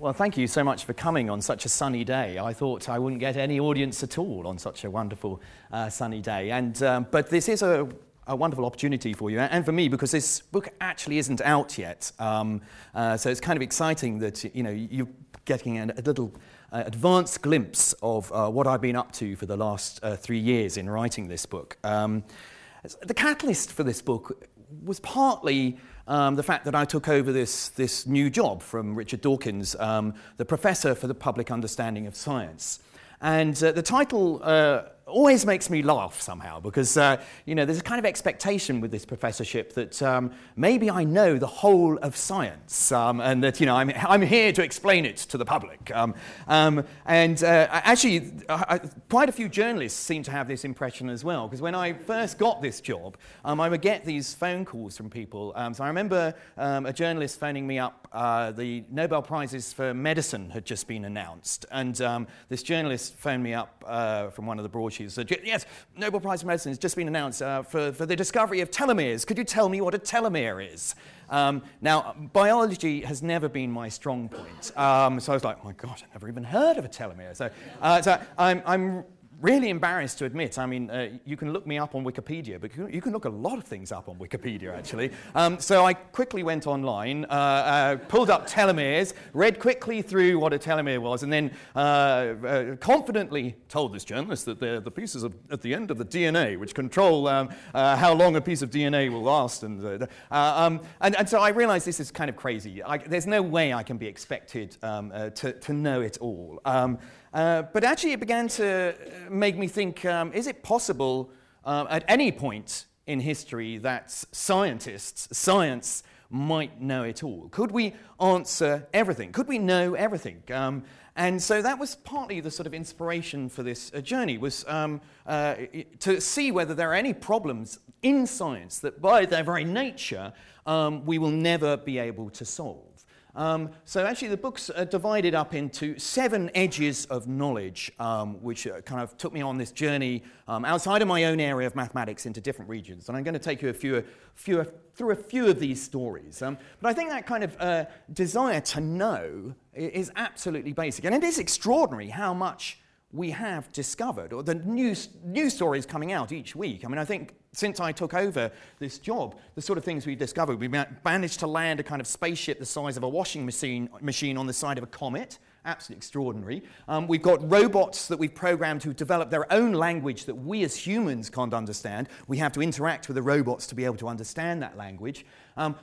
Well, thank you so much for coming on such a sunny day. I thought I wouldn't get any audience at all on such a wonderful sunny day. And but this is a wonderful opportunity for you and for me, because this book actually isn't out yet. So it's kind of exciting that, you know, you're getting a little advanced glimpse of what I've been up to for the last 3 years in writing this book. The catalyst for this book was partly the fact that I took over this new job from Richard Dawkins, the professor for the public understanding of science. And the title always makes me laugh somehow, because you know, there's a kind of expectation with this professorship that maybe I know the whole of science, and that, you know, I'm here to explain it to the public. Actually, quite a few journalists seem to have this impression as well, because when I first got this job, I would get these phone calls from people. So I remember a journalist phoning me up. The Nobel Prizes for medicine had just been announced, and this journalist phoned me up from one of the broadsheets. Said, yes, Nobel Prize for Medicine has just been announced for the discovery of telomeres. Could you tell me what a telomere is? Now, biology has never been my strong point. So I was like, oh my gosh, I've never even heard of a telomere. So I'm really embarrassed to admit. I mean, you can look me up on Wikipedia, but you can look a lot of things up on Wikipedia, actually. So I quickly went online, pulled up telomeres, read quickly through what a telomere was, and then confidently told this journalist that they're the pieces at the end of the DNA, which control how long a piece of DNA will last. And so I realized this is kind of crazy. There's no way I can be expected to know it all. But actually it began to make me think, is it possible at any point in history that science might know it all? Could we answer everything? Could we know everything? And so that was partly the sort of inspiration for this journey, was to see whether there are any problems in science that by their very nature we will never be able to solve. So actually the book's divided up into 7 edges of knowledge, which kind of took me on this journey outside of my own area of mathematics into different regions. And I'm going to take you through a few of these stories. But I think that kind of desire to know is absolutely basic. And it is extraordinary how much we have discovered, or the new stories coming out each week. I mean, I think since I took over this job, the sort of things we've discovered, we managed to land a kind of spaceship the size of a washing machine on the side of a comet. Absolutely extraordinary. We've got robots that we've programmed who develop their own language that we as humans can't understand. We have to interact with the robots to be able to understand that language.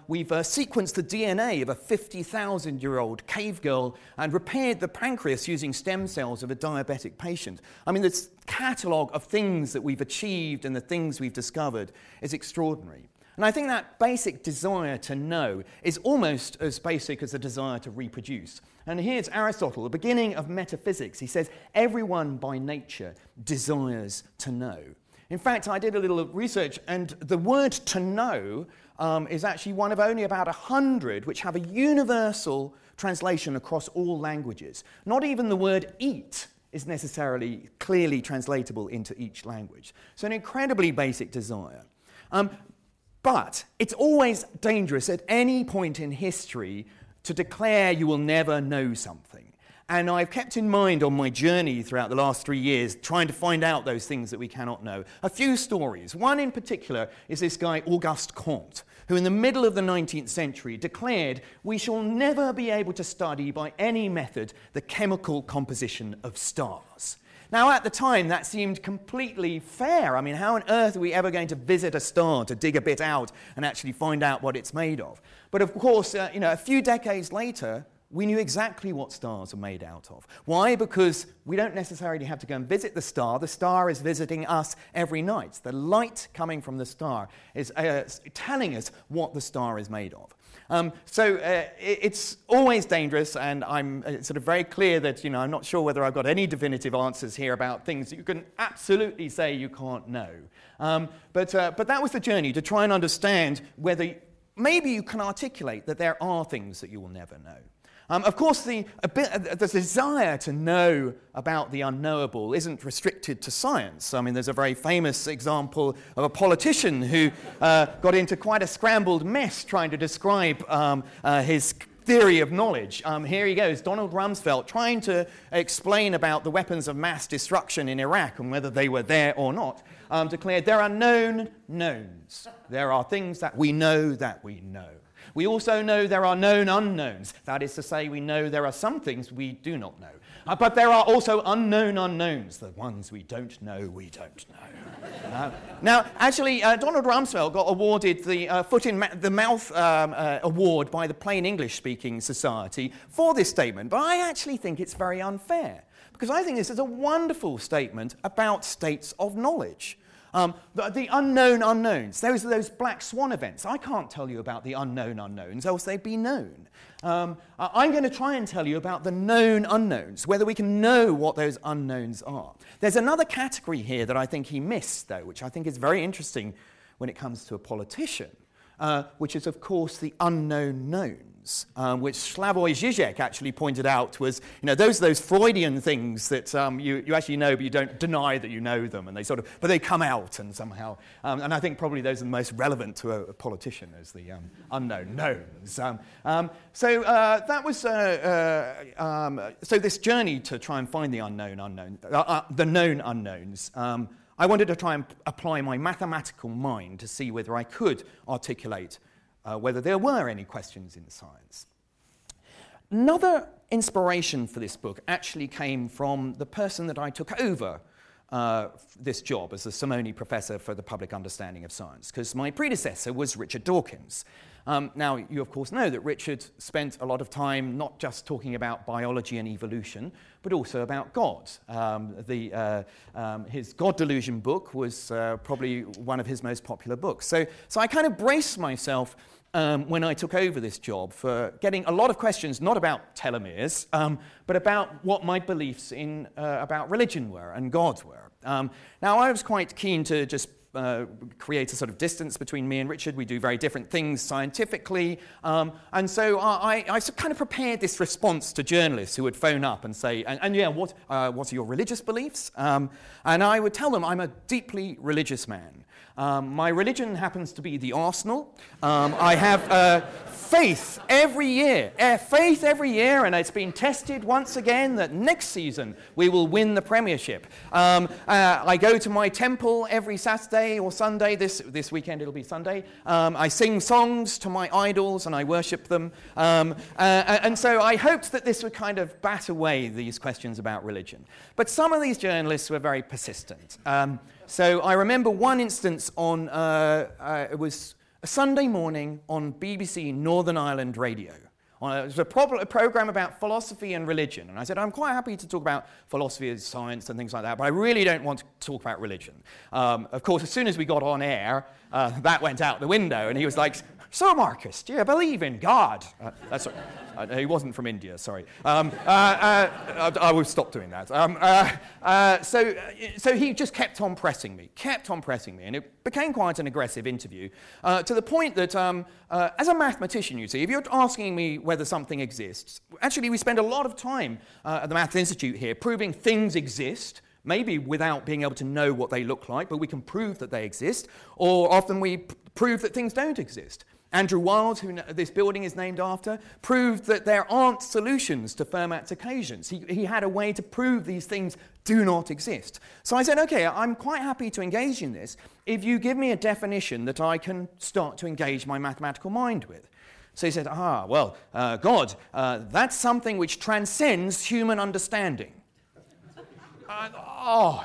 We've sequenced the DNA of a 50,000-year-old cave girl and repaired the pancreas using stem cells of a diabetic patient. I mean, this catalogue of things that we've achieved and the things we've discovered is extraordinary. And I think that basic desire to know is almost as basic as the desire to reproduce. And here's Aristotle, the beginning of metaphysics. He says, everyone by nature desires to know. In fact, I did a little research, and the word to know is actually one of only about 100 which have a universal translation across all languages. Not even the word eat is necessarily clearly translatable into each language. So an incredibly basic desire. But it's always dangerous at any point in history to declare you will never know something. And I've kept in mind on my journey throughout the last 3 years, trying to find out those things that we cannot know, a few stories. One in particular is this guy, Auguste Comte, who in the middle of the 19th century declared, we shall never be able to study by any method the chemical composition of stars. Now, at the time, that seemed completely fair. I mean, how on earth are we ever going to visit a star to dig a bit out and actually find out what it's made of? But of course, you know, a few decades later, we knew exactly what stars are made out of. Why? Because we don't necessarily have to go and visit the star. The star is visiting us every night. The light coming from the star is telling us what the star is made of. It's always dangerous, and I'm sort of very clear that, you know, I'm not sure whether I've got any definitive answers here about things that you can absolutely say you can't know. But that was the journey, to try and understand whether maybe you can articulate that there are things that you will never know. Of course, the desire to know about the unknowable isn't restricted to science. I mean, there's a very famous example of a politician who got into quite a scrambled mess trying to describe his theory of knowledge. Here he goes, Donald Rumsfeld, trying to explain about the weapons of mass destruction in Iraq and whether they were there or not, declared there are known knowns. There are things that we know that we know. We also know there are known unknowns. That is to say, we know there are some things we do not know. But there are also unknown unknowns, the ones we don't know we don't know. Now, actually, Donald Rumsfeld got awarded the Foot in the Mouth Award by the Plain English-Speaking Society for this statement, but I actually think it's very unfair, because I think this is a wonderful statement about states of knowledge. The unknown unknowns, those are those black swan events. I can't tell you about the unknown unknowns, else they'd be known. I'm going to try and tell you about the known unknowns, whether we can know what those unknowns are. There's another category here that I think he missed, though, which I think is very interesting when it comes to a politician, which is, of course, the unknown knowns, which Slavoj Žižek actually pointed out was, you know, those are those Freudian things that you actually know, but you don't deny that you know them, and they sort of, but they come out and somehow, and I think probably those are the most relevant to a politician as the unknown knowns. So this journey to try and find the unknown unknown, the known unknowns. I wanted to try and apply my mathematical mind to see whether I could articulate whether there were any questions in science. Another inspiration for this book actually came from the person that I took over this job as the Simone Professor for the Public Understanding of Science, because my predecessor was Richard Dawkins. Now, you of course know that Richard spent a lot of time not just talking about biology and evolution, but also about God. His God Delusion book was probably one of his most popular books. So I kind of braced myself when I took over this job for getting a lot of questions, not about telomeres, but about what my beliefs in about religion were and God were. Now, I was quite keen to just create a sort of distance between me and Richard. We do very different things scientifically. And so I kind of prepared this response to journalists who would phone up and say, what are your religious beliefs? And I would tell them I'm a deeply religious man. My religion happens to be the Arsenal. I have faith every year, and it's been tested once again that next season we will win the Premiership. I go to my temple every Saturday or Sunday. This weekend it'll be Sunday. I sing songs to my idols and I worship them. And so I hoped that this would kind of bat away these questions about religion. But some of these journalists were very persistent. So I remember one instance on, it was a Sunday morning on BBC Northern Ireland Radio. It was a program about philosophy and religion. And I said, I'm quite happy to talk about philosophy and science and things like that, but I really don't want to talk about religion. Of course, as soon as we got on air, that went out the window. And he was like, so Marcus, do you believe in God? That's he wasn't from India, sorry. I will stop doing that. So he just kept on pressing me, and it became quite an aggressive interview, to the point that as a mathematician, you see, if you're asking me whether something exists, actually we spend a lot of time at the Math Institute here proving things exist, maybe without being able to know what they look like, but we can prove that they exist, or often we prove that things don't exist. Andrew Wiles, who this building is named after, proved that there aren't solutions to Fermat's equations. He had a way to prove these things do not exist. So I said, okay, I'm quite happy to engage in this if you give me a definition that I can start to engage my mathematical mind with. So he said, God, that's something which transcends human understanding.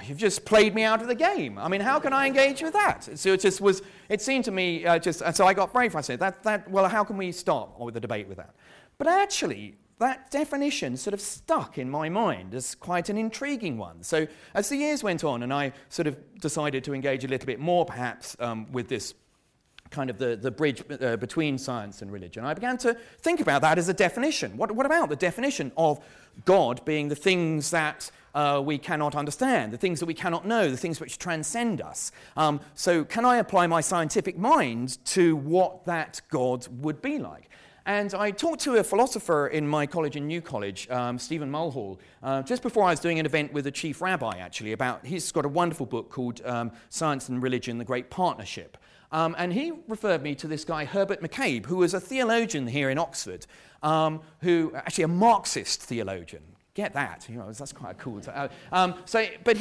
You've just played me out of the game. I mean, how can I engage with that? So it just was, it seemed to me so I got very frustrated. Well, how can we start with the debate with that? But actually, that definition sort of stuck in my mind as quite an intriguing one. So as the years went on and I sort of decided to engage a little bit more perhaps with this kind of the bridge between science and religion, I began to think about that as a definition. What about the definition of God being the things that we cannot understand, the things that we cannot know, the things which transcend us? So can I apply my scientific mind to what that God would be like? And I talked to a philosopher in my college, in New College, Stephen Mulhall, just before I was doing an event with the chief rabbi, actually, he's got a wonderful book called Science and Religion, The Great Partnership. And he referred me to this guy, Herbert McCabe, who was a theologian here in Oxford, who actually a Marxist theologian. Get that? You know, that's quite cool. But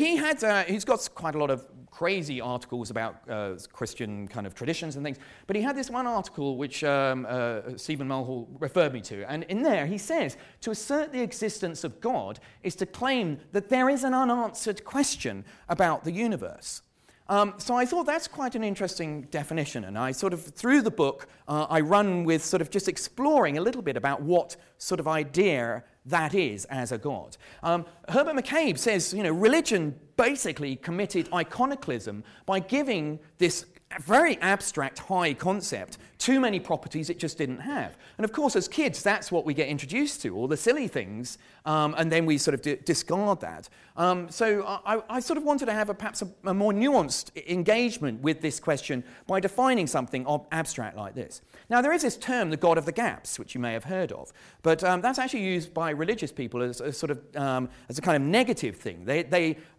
he's got quite a lot of crazy articles about Christian kind of traditions and things. But he had this one article which Stephen Mulhall referred me to, and in there he says, to assert the existence of God is to claim that there is an unanswered question about the universe. So I thought that's quite an interesting definition, and I sort of, through the book, I run with sort of just exploring a little bit about what sort of idea that is as a god. Herbert McCabe says, you know, religion basically committed iconoclasm by giving this very abstract, high concept too many properties it just didn't have. And of course, as kids, that's what we get introduced to, all the silly things, and then we sort of discard that. So I sort of wanted to have perhaps a more nuanced engagement with this question by defining something abstract like this. Now, there is this term, the God of the Gaps, which you may have heard of, but that's actually used by religious people as a kind of negative thing.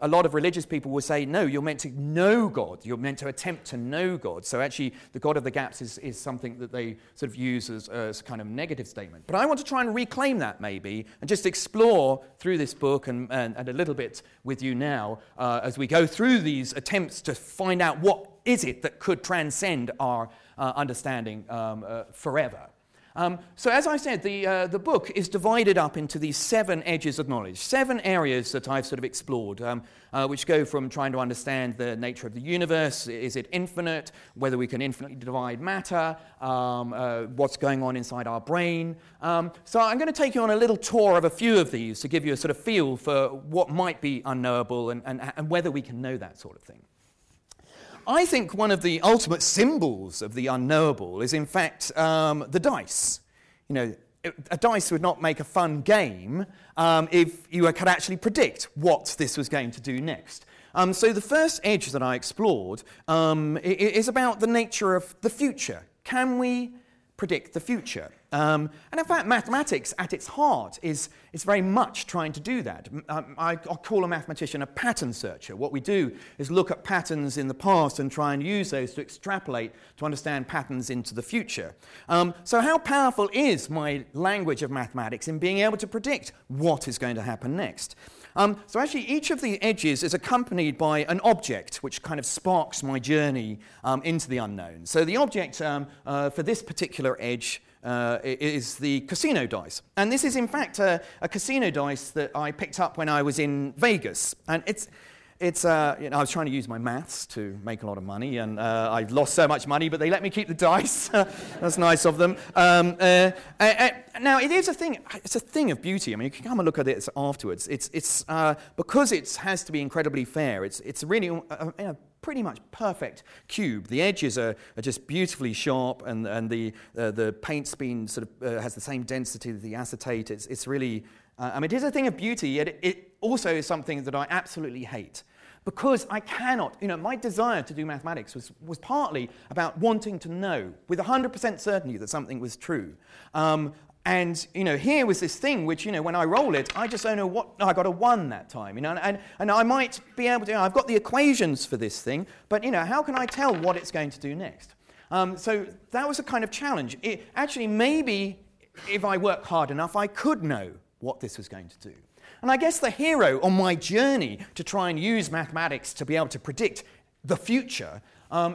A lot of religious people will say, no, you're meant to know God, you're meant to attempt to know God. So actually, the God of the Gaps is something that they sort of use as a kind of negative statement. But I want to try and reclaim that maybe and just explore through this book and a little bit with you now as we go through these attempts to find out what is it that could transcend our understanding forever. So as I said, the book is divided up into these 7 edges of knowledge, 7 areas that I've sort of explored, which go from trying to understand the nature of the universe, is it infinite, whether we can infinitely divide matter, what's going on inside our brain. So I'm going to take you on a little tour of a few of these to give you a sort of feel for what might be unknowable and whether we can know that sort of thing. I think one of the ultimate symbols of the unknowable is, in fact, the dice. You know, a dice would not make a fun game if you could actually predict what this was going to do next. So the first edge that I explored is about the nature of the future. Can we predict the future? And in fact, mathematics at its heart is very much trying to do that. I call a mathematician a pattern searcher. What we do is look at patterns in the past and try and use those to extrapolate to understand patterns into the future. So how powerful is my language of mathematics in being able to predict what is going to happen next? So actually, each of the edges is accompanied by an object, which kind of sparks my journey into the unknown. So the object for this particular edge is the casino dice. And this is, in fact, a casino dice that I picked up when I was in Vegas. And I was trying to use my maths to make a lot of money, and I've lost so much money, but they let me keep the dice. That's nice of them. Now, it is a thing. It's a thing of beauty. I mean, you can come and look at it afterwards. It's because it has to be incredibly fair. It's really pretty much perfect cube. The edges are just beautifully sharp, and the paint's been sort of has the same density as the acetate. It's really. I mean, it is a thing of beauty. Yet it also is something that I absolutely hate. Because I cannot, you know, my desire to do mathematics was partly about wanting to know with 100% certainty that something was true. And, you know, here was this thing which, you know, when I roll it, I just don't know what, I got a 1 that time, you know, and I might be able to, you know, I've got the equations for this thing, but, you know, how can I tell what it's going to do next? So that was a kind of challenge. Actually, maybe if I work hard enough, I could know what this was going to do. And I guess the hero on my journey to try and use mathematics to be able to predict the future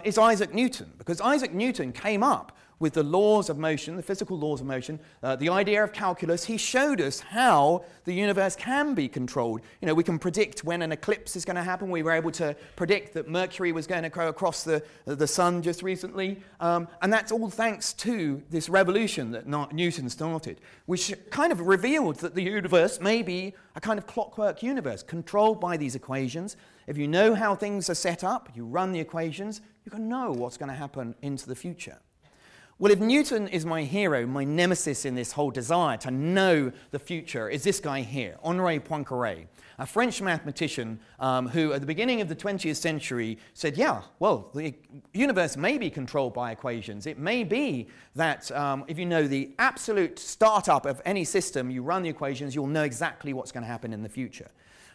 is Isaac Newton, because Isaac Newton came up with the laws of motion, the physical laws of motion, the idea of calculus. He showed us how the universe can be controlled. You know, we can predict when an eclipse is going to happen. We were able to predict that Mercury was going to go across the sun just recently. And that's all thanks to this revolution that Newton started, which kind of revealed that the universe may be a kind of clockwork universe controlled by these equations. If you know how things are set up, you run the equations, you can know what's going to happen into the future. Well, if Newton is my hero, my nemesis in this whole desire to know the future is this guy here, Henri Poincaré, a French mathematician who at the beginning of the 20th century said, yeah, well, the universe may be controlled by equations. It may be that if you know the absolute startup of any system, you run the equations, you'll know exactly what's going to happen in the future.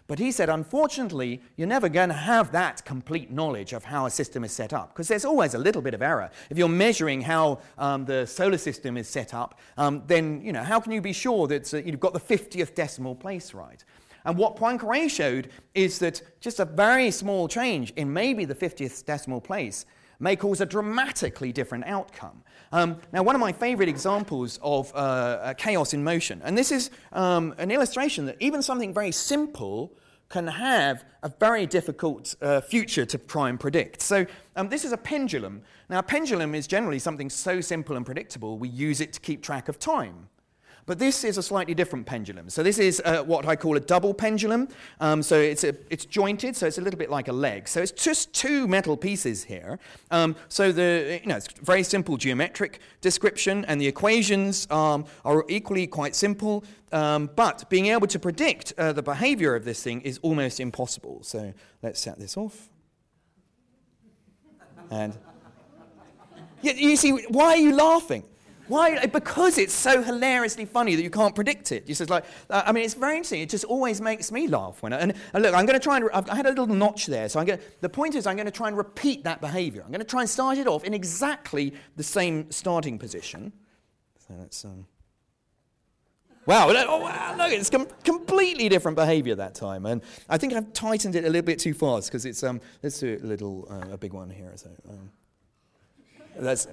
But he said, unfortunately, you're never going to have that complete knowledge of how a system is set up, because there's always a little bit of error. If you're measuring how the solar system is set up, then you know, how can you be sure that you've got the 50th decimal place right? And what Poincaré showed is that just a very small change in maybe the 50th decimal place may cause a dramatically different outcome. Now, one of my favorite examples of chaos in motion, and this is an illustration that even something very simple can have a very difficult future to try and predict. So this is a pendulum. Now, a pendulum is generally something so simple and predictable, we use it to keep track of time. But this is a slightly different pendulum. So this is what I call a double pendulum. So it's jointed, so it's a little bit like a leg. So it's just two metal pieces here. So it's very simple geometric description, and the equations are equally quite simple. But being able to predict the behavior of this thing is almost impossible. So let's set this off. And you see, why are you laughing? Why? Because it's so hilariously funny that you can't predict it. You said, like, I mean, it's very interesting. It just always makes me laugh when and look, I'm going to try and I had a little notch there, so the point is I'm going to try and repeat that behaviour. I'm going to try and start it off in exactly the same starting position. So that's wow! Oh, wow, look, it's completely different behaviour that time, and I think I've tightened it a little bit too fast because it's let's do a big one here. So that's.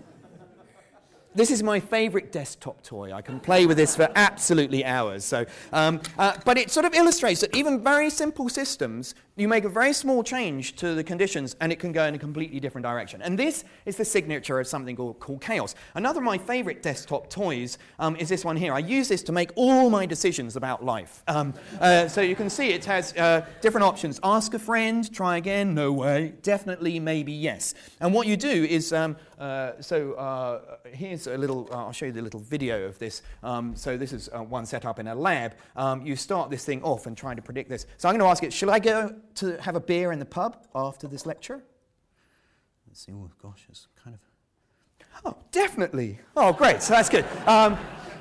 This is my favourite desktop toy. I can play with this for absolutely hours. So, but it sort of illustrates that even very simple systems, you make a very small change to the conditions and it can go in a completely different direction. And this is the signature of something called chaos. Another of my favourite desktop toys is this one here. I use this to make all my decisions about life. So you can see it has different options. Ask a friend, try again, no way, definitely, maybe, yes. And what you do is... here's a little, I'll show you the little video of this. So this is one set up in a lab. You start this thing off and try to predict this. So I'm going to ask it, shall I go to have a beer in the pub after this lecture? Let's see, oh gosh, it's kind of... Oh, definitely. Oh, great, so that's good.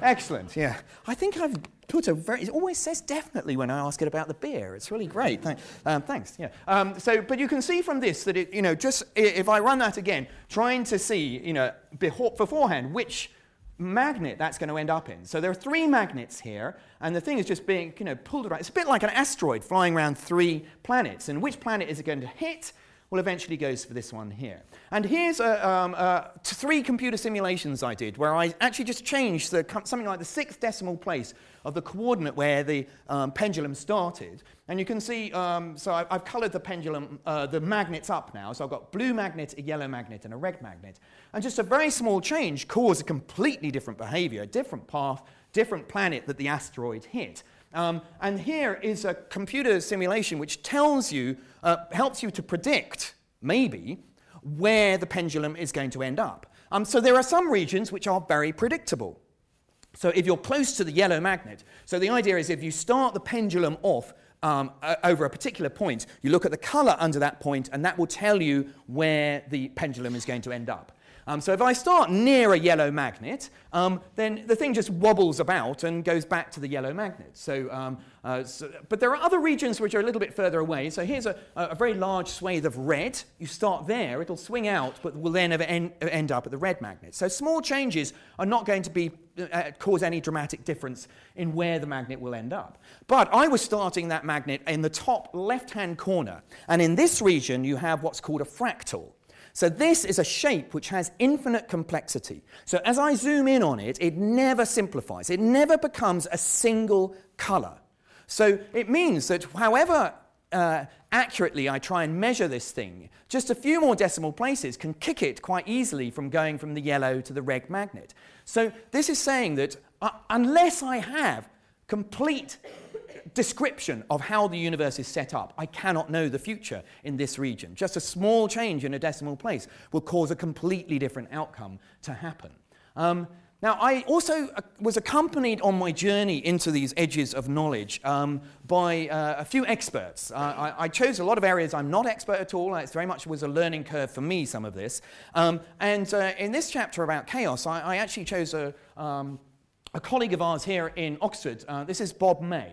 Excellent, yeah. I think I've put it always says definitely when I ask it about the beer. It's really great. Thanks, yeah. But you can see from this that it, just if I run that again, trying to see, beforehand which magnet that's going to end up in. So there are three magnets here, and the thing is just being, pulled around. It's a bit like an asteroid flying around three planets, and which planet is it going to hit? Well, eventually goes for this one here. And here's three computer simulations I did where I actually just changed something like the sixth decimal place of the coordinate where the pendulum started. And you can see, so I've coloured the pendulum, the magnets up now. So I've got blue magnet, a yellow magnet, and a red magnet. And just a very small change caused a completely different behaviour, different path, different planet that the asteroid hit. And here is a computer simulation which tells you, helps you to predict, maybe, where the pendulum is going to end up. So there are some regions which are very predictable. So if you're close to the yellow magnet, so the idea is if you start the pendulum off over a particular point, you look at the colour under that point, and that will tell you where the pendulum is going to end up. So if I start near a yellow magnet, then the thing just wobbles about and goes back to the yellow magnet. But there are other regions which are a little bit further away. So here's a very large swathe of red. You start there, it'll swing out, but will then end up at the red magnet. So small changes are not going to be cause any dramatic difference in where the magnet will end up. But I was starting that magnet in the top left-hand corner. And in this region, you have what's called a fractal. So this is a shape which has infinite complexity. So as I zoom in on it, it never simplifies. It never becomes a single colour. So it means that however accurately I try and measure this thing, just a few more decimal places can kick it quite easily from going from the yellow to the red magnet. So this is saying that unless I have complete description of how the universe is set up, I cannot know the future in this region. Just a small change in a decimal place will cause a completely different outcome to happen. Now, I also was accompanied on my journey into these edges of knowledge by a few experts. I chose a lot of areas I'm not expert at all. It very much was a learning curve for me, some of this. In this chapter about chaos, I actually chose a colleague of ours here in Oxford, this is Bob May,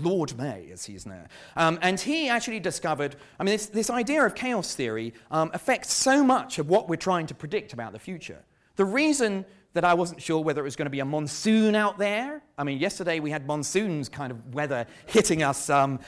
Lord May as he's known, and he actually discovered, I mean, this idea of chaos theory affects so much of what we're trying to predict about the future. The reason that I wasn't sure whether it was going to be a monsoon out there, I mean, yesterday we had monsoons kind of weather hitting us, being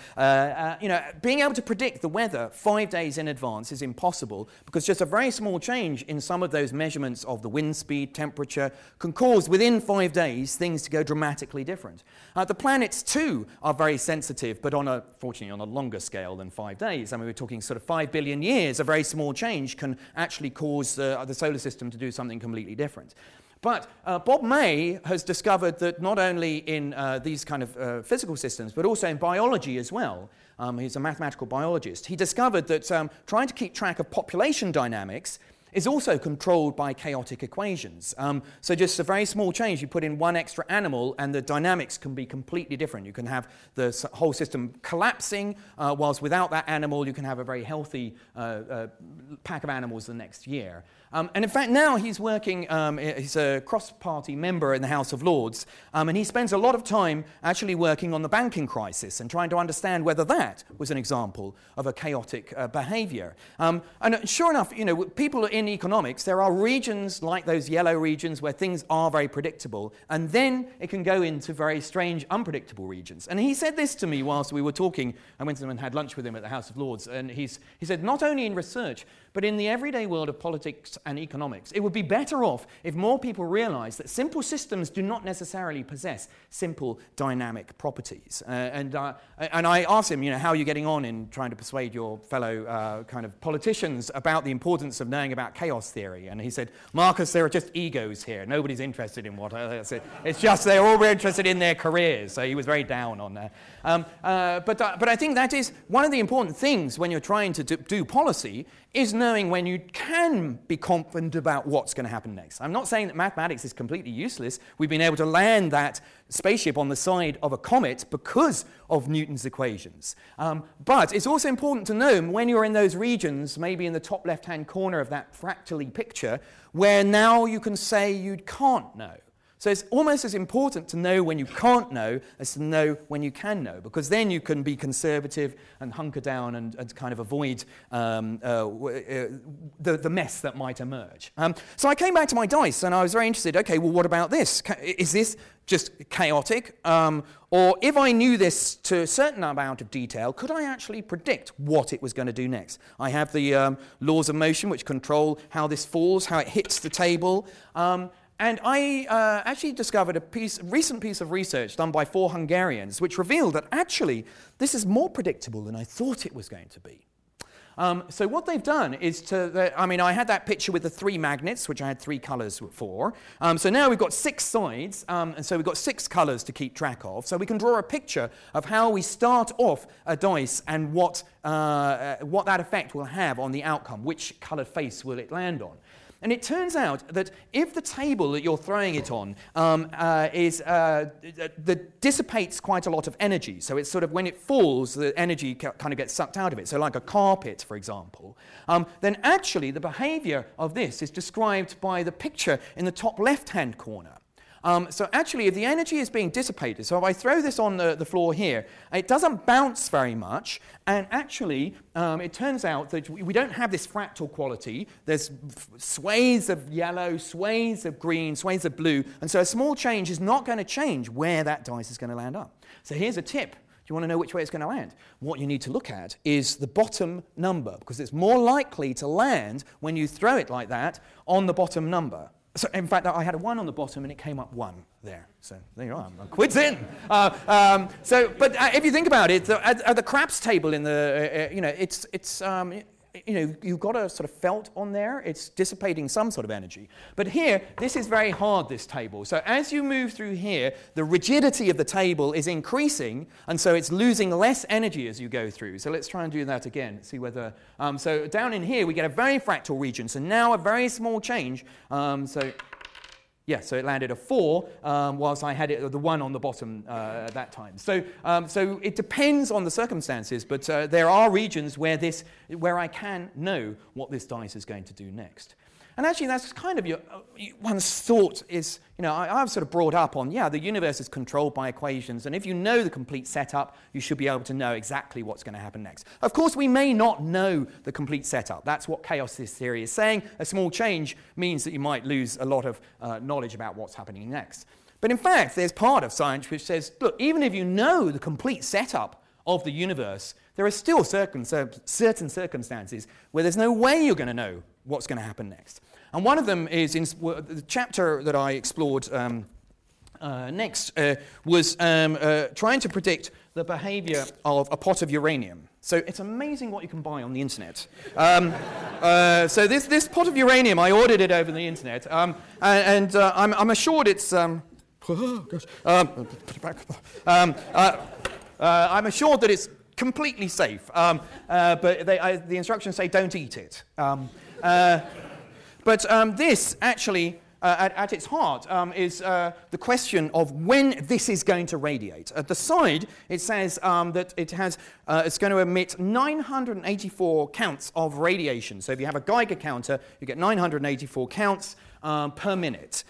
able to predict the weather 5 days in advance is impossible because just a very small change in some of those measurements of the wind speed, temperature, can cause within 5 days things to go dramatically different. The planets too are very sensitive, but fortunately on a longer scale than 5 days. I mean, we're talking sort of 5 billion years. A very small change can actually cause the solar system to do something completely different. But Bob May has discovered that not only in these kind of physical systems, but also in biology as well, he's a mathematical biologist, he discovered that trying to keep track of population dynamics is also controlled by chaotic equations. So just a very small change, you put in one extra animal and the dynamics can be completely different. You can have the whole system collapsing, whilst without that animal you can have a very healthy pack of animals the next year. And in fact now he's working, he's a cross-party member in the House of Lords, and he spends a lot of time actually working on the banking crisis and trying to understand whether that was an example of a chaotic behaviour. And sure enough, you know, people in economics, there are regions like those yellow regions where things are very predictable, and then it can go into very strange, unpredictable regions. And he said this to me whilst we were talking. I went and had lunch with him at the House of Lords, and he said, not only in research, but in the everyday world of politics and economics, it would be better off if more people realised that simple systems do not necessarily possess simple dynamic properties. And I asked him, you know, how are you getting on in trying to persuade your fellow kind of politicians about the importance of knowing about chaos theory? And he said, Marcus, there are just egos here. Nobody's interested in what I said. It's just they're all interested in their careers. So he was very down on that. But I think that is one of the important things when you're trying to do policy is knowing when you can be confident about what's going to happen next. I'm not saying that mathematics is completely useless. We've been able to land that spaceship on the side of a comet because of Newton's equations. But it's also important to know when you're in those regions, maybe in the top left-hand corner of that fractally picture, where now you can say you can't know. So it's almost as important to know when you can't know as to know when you can know, because then you can be conservative and hunker down and kind of avoid the mess that might emerge. So I came back to my dice and I was very interested, okay, well, what about this? Is this just chaotic? Or if I knew this to a certain amount of detail, could I actually predict what it was going to do next? I have the laws of motion which control how this falls, how it hits the table. And I actually discovered a recent piece of research done by 4 Hungarians, which revealed that actually this is more predictable than I thought it was going to be. So what they've done is I had that picture with the 3 magnets, which I had 3 colours for. So now we've got 6 sides, and so we've got 6 colours to keep track of. So we can draw a picture of how we start off a dice and what that effect will have on the outcome, which coloured face will it land on. And it turns out that if the table that you're throwing it on dissipates quite a lot of energy, so it's sort of when it falls, the energy kind of gets sucked out of it, so like a carpet, for example, then actually the behaviour of this is described by the picture in the top left-hand corner. So actually, if the energy is being dissipated, so if I throw this on the floor here, it doesn't bounce very much, and actually, it turns out that we don't have this fractal quality. There's swathes of yellow, swathes of green, swathes of blue, and so a small change is not going to change where that dice is going to land up. So here's a tip. Do you want to know which way it's going to land? What you need to look at is the bottom number, because it's more likely to land when you throw it like that on the bottom number. So, in fact, I had a 1 on the bottom, and it came up 1 there. So there you are. I'm quids in. If you think about it, the craps table in the you've got a sort of felt on there. It's dissipating some sort of energy. But here, this is very hard. This table. So as you move through here, the rigidity of the table is increasing, and so it's losing less energy as you go through. So let's try and do that again. See whether. So down in here, we get a very fractal region. So now a very small change. So it landed a 4, whilst I had the 1 on the bottom at that time. So it depends on the circumstances, but there are regions where I can know what this dice is going to do next. And actually, that's kind of one's thought is, you know, I've sort of brought up on, yeah, the universe is controlled by equations, and if you know the complete setup, you should be able to know exactly what's going to happen next. Of course, we may not know the complete setup. That's what chaos theory is saying. A small change means that you might lose a lot of knowledge about what's happening next. But in fact, there's part of science which says, look, even if you know the complete setup of the universe, there are still certain circumstances where there's no way you're going to know what's going to happen next. And one of them is in the chapter that I explored next was trying to predict the behavior of a pot of uranium. So it's amazing what you can buy on the internet. So this pot of uranium, I ordered it over the internet, and I'm assured it's... I'm assured that it's completely safe, but the instructions say don't eat it. But this actually, at its heart, is the question of when this is going to radiate. At the side, it says that it has it's going to emit 984 counts of radiation. So if you have a Geiger counter, you get 984 counts per minute.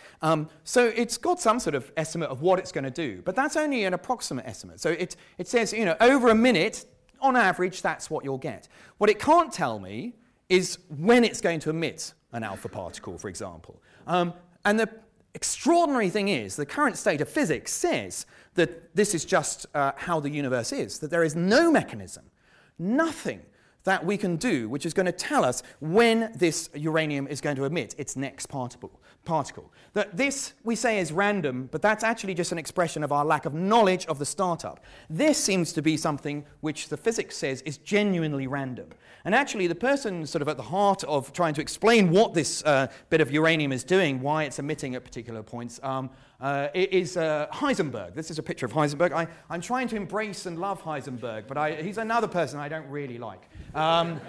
So it's got some sort of estimate of what it's going to do, but that's only an approximate estimate. So it says, you know, over a minute, on average, that's what you'll get. What it can't tell me is when it's going to emit an alpha particle, for example. And the extraordinary thing is, the current state of physics says that this is just how the universe is, that there is no mechanism, nothing that we can do which is going to tell us when this uranium is going to emit its next particle. That this, we say, is random, but that's actually just an expression of our lack of knowledge of the startup. This seems to be something which the physics says is genuinely random. And actually, the person sort of at the heart of trying to explain what this bit of uranium is doing, why it's emitting at particular points, is Heisenberg. This is a picture of Heisenberg. I'm trying to embrace and love Heisenberg, but he's another person I don't really like. And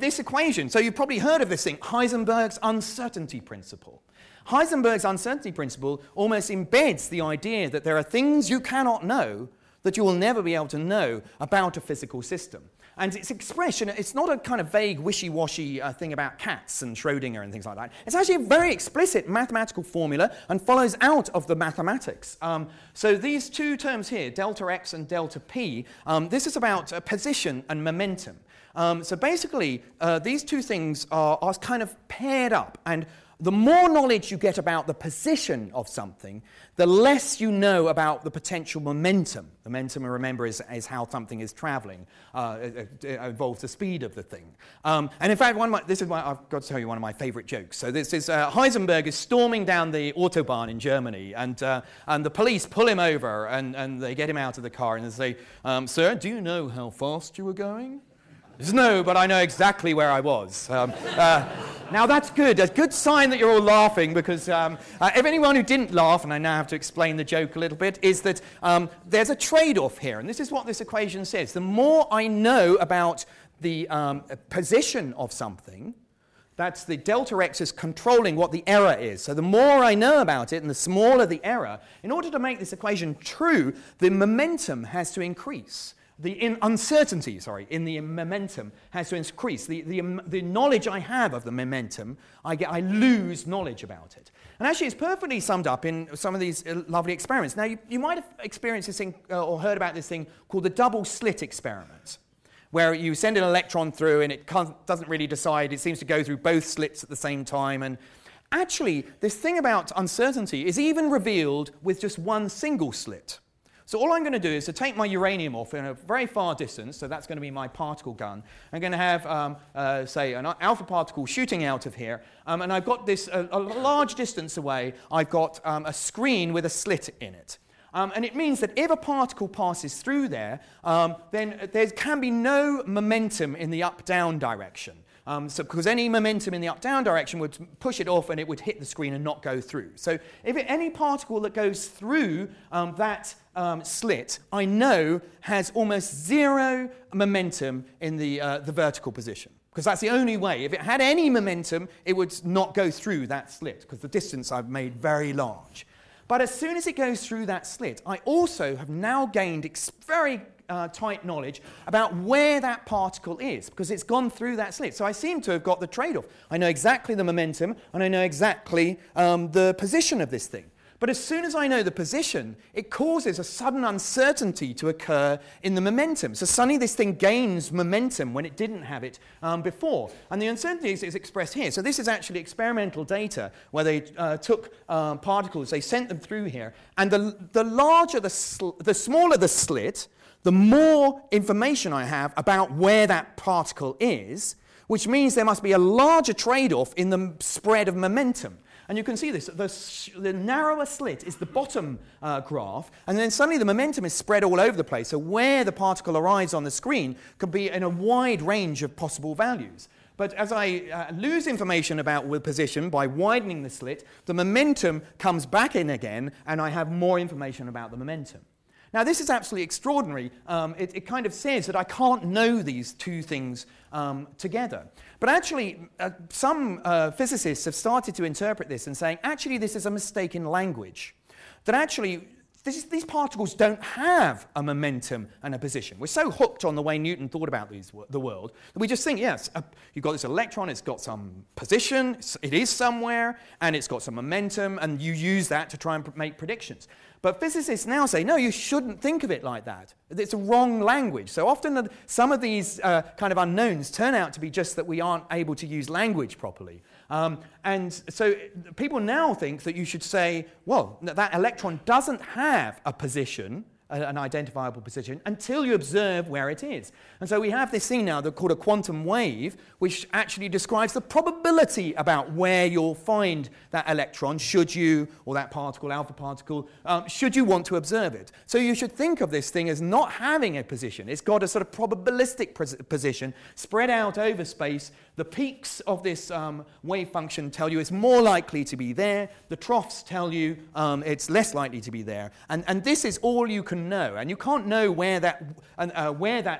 this equation, so you've probably heard of this thing, Heisenberg's uncertainty principle. Heisenberg's uncertainty principle almost embeds the idea that there are things you cannot know that you will never be able to know about a physical system. And its expression, it's not a kind of vague, wishy-washy thing about cats and Schrödinger and things like that. It's actually a very explicit mathematical formula and follows out of the mathematics. So these two terms here, delta x and delta p, this is about position and momentum. So basically, these two things are kind of paired up. And the more knowledge you get about the position of something, the less you know about the potential momentum. Momentum, remember, is how something is travelling. It involves the speed of the thing. And in fact, this is why I've got to tell you one of my favourite jokes. So this is Heisenberg is storming down the Autobahn in Germany, and the police pull him over, and they get him out of the car, and they say, "Sir, do you know how fast you were going?" "No, but I know exactly where I was." Now that's good. A good sign that you're all laughing, because if anyone who didn't laugh, and I now have to explain the joke a little bit, is that there's a trade-off here, and this is what this equation says. The more I know about the position of something, that's the delta x is controlling what the error is. So the more I know about it and the smaller the error, in order to make this equation true, the momentum has to increase. The uncertainty in the momentum has to increase. The knowledge I have of the momentum, I lose knowledge about it. And actually, it's perfectly summed up in some of these lovely experiments. Now, you might have experienced this thing or heard about this thing called the double slit experiment, where you send an electron through and it doesn't really decide. It seems to go through both slits at the same time. And actually, this thing about uncertainty is even revealed with just one single slit. So all I'm going to do is to take my uranium off in a very far distance, so that's going to be my particle gun. I'm going to have, say, an alpha particle shooting out of here, and I've got this, a large distance away, I've got a screen with a slit in it. And it means that if a particle passes through there, then there can be no momentum in the up-down direction. So because any momentum in the up-down direction would push it off and it would hit the screen and not go through. So if any particle that goes through that slit, I know has almost zero momentum in the vertical position, because that's the only way. If it had any momentum, it would not go through that slit, because the distance I've made very large. But as soon as it goes through that slit, I also have now gained very tight knowledge about where that particle is, because it's gone through that slit. So I seem to have got the trade-off. I know exactly the momentum, and I know exactly the position of this thing. But as soon as I know the position, it causes a sudden uncertainty to occur in the momentum. So suddenly this thing gains momentum when it didn't have it before. And the uncertainty is expressed here. So this is actually experimental data where they took particles, they sent them through here, and the smaller the slit, the more information I have about where that particle is, which means there must be a larger trade-off in the spread of momentum. And you can see this, the narrower slit is the bottom graph, and then suddenly the momentum is spread all over the place, so where the particle arrives on the screen could be in a wide range of possible values. But as I lose information about the position by widening the slit, the momentum comes back in again, and I have more information about the momentum. Now, this is absolutely extraordinary. It kind of says that I can't know these two things together. But actually, some physicists have started to interpret this and saying, actually, this is a mistake in language. That actually, these particles don't have a momentum and a position. We're so hooked on the way Newton thought about the world that we just think, yes, you've got this electron, it's got some position, it is somewhere, and it's got some momentum, and you use that to try and make predictions. But physicists now say, no, you shouldn't think of it like that. It's a wrong language. So often some of these kind of unknowns turn out to be just that we aren't able to use language properly. And so people now think that you should say, well, that electron doesn't have a position, an identifiable position, until you observe where it is. And so we have this thing now called a quantum wave, which actually describes the probability about where you'll find that electron, should you, or that particle, alpha particle, should you want to observe it. So you should think of this thing as not having a position. It's got a sort of probabilistic position spread out over space. The peaks of this wave function tell you it's more likely to be there. The troughs tell you it's less likely to be there. And this is all you can know. And you can't know where that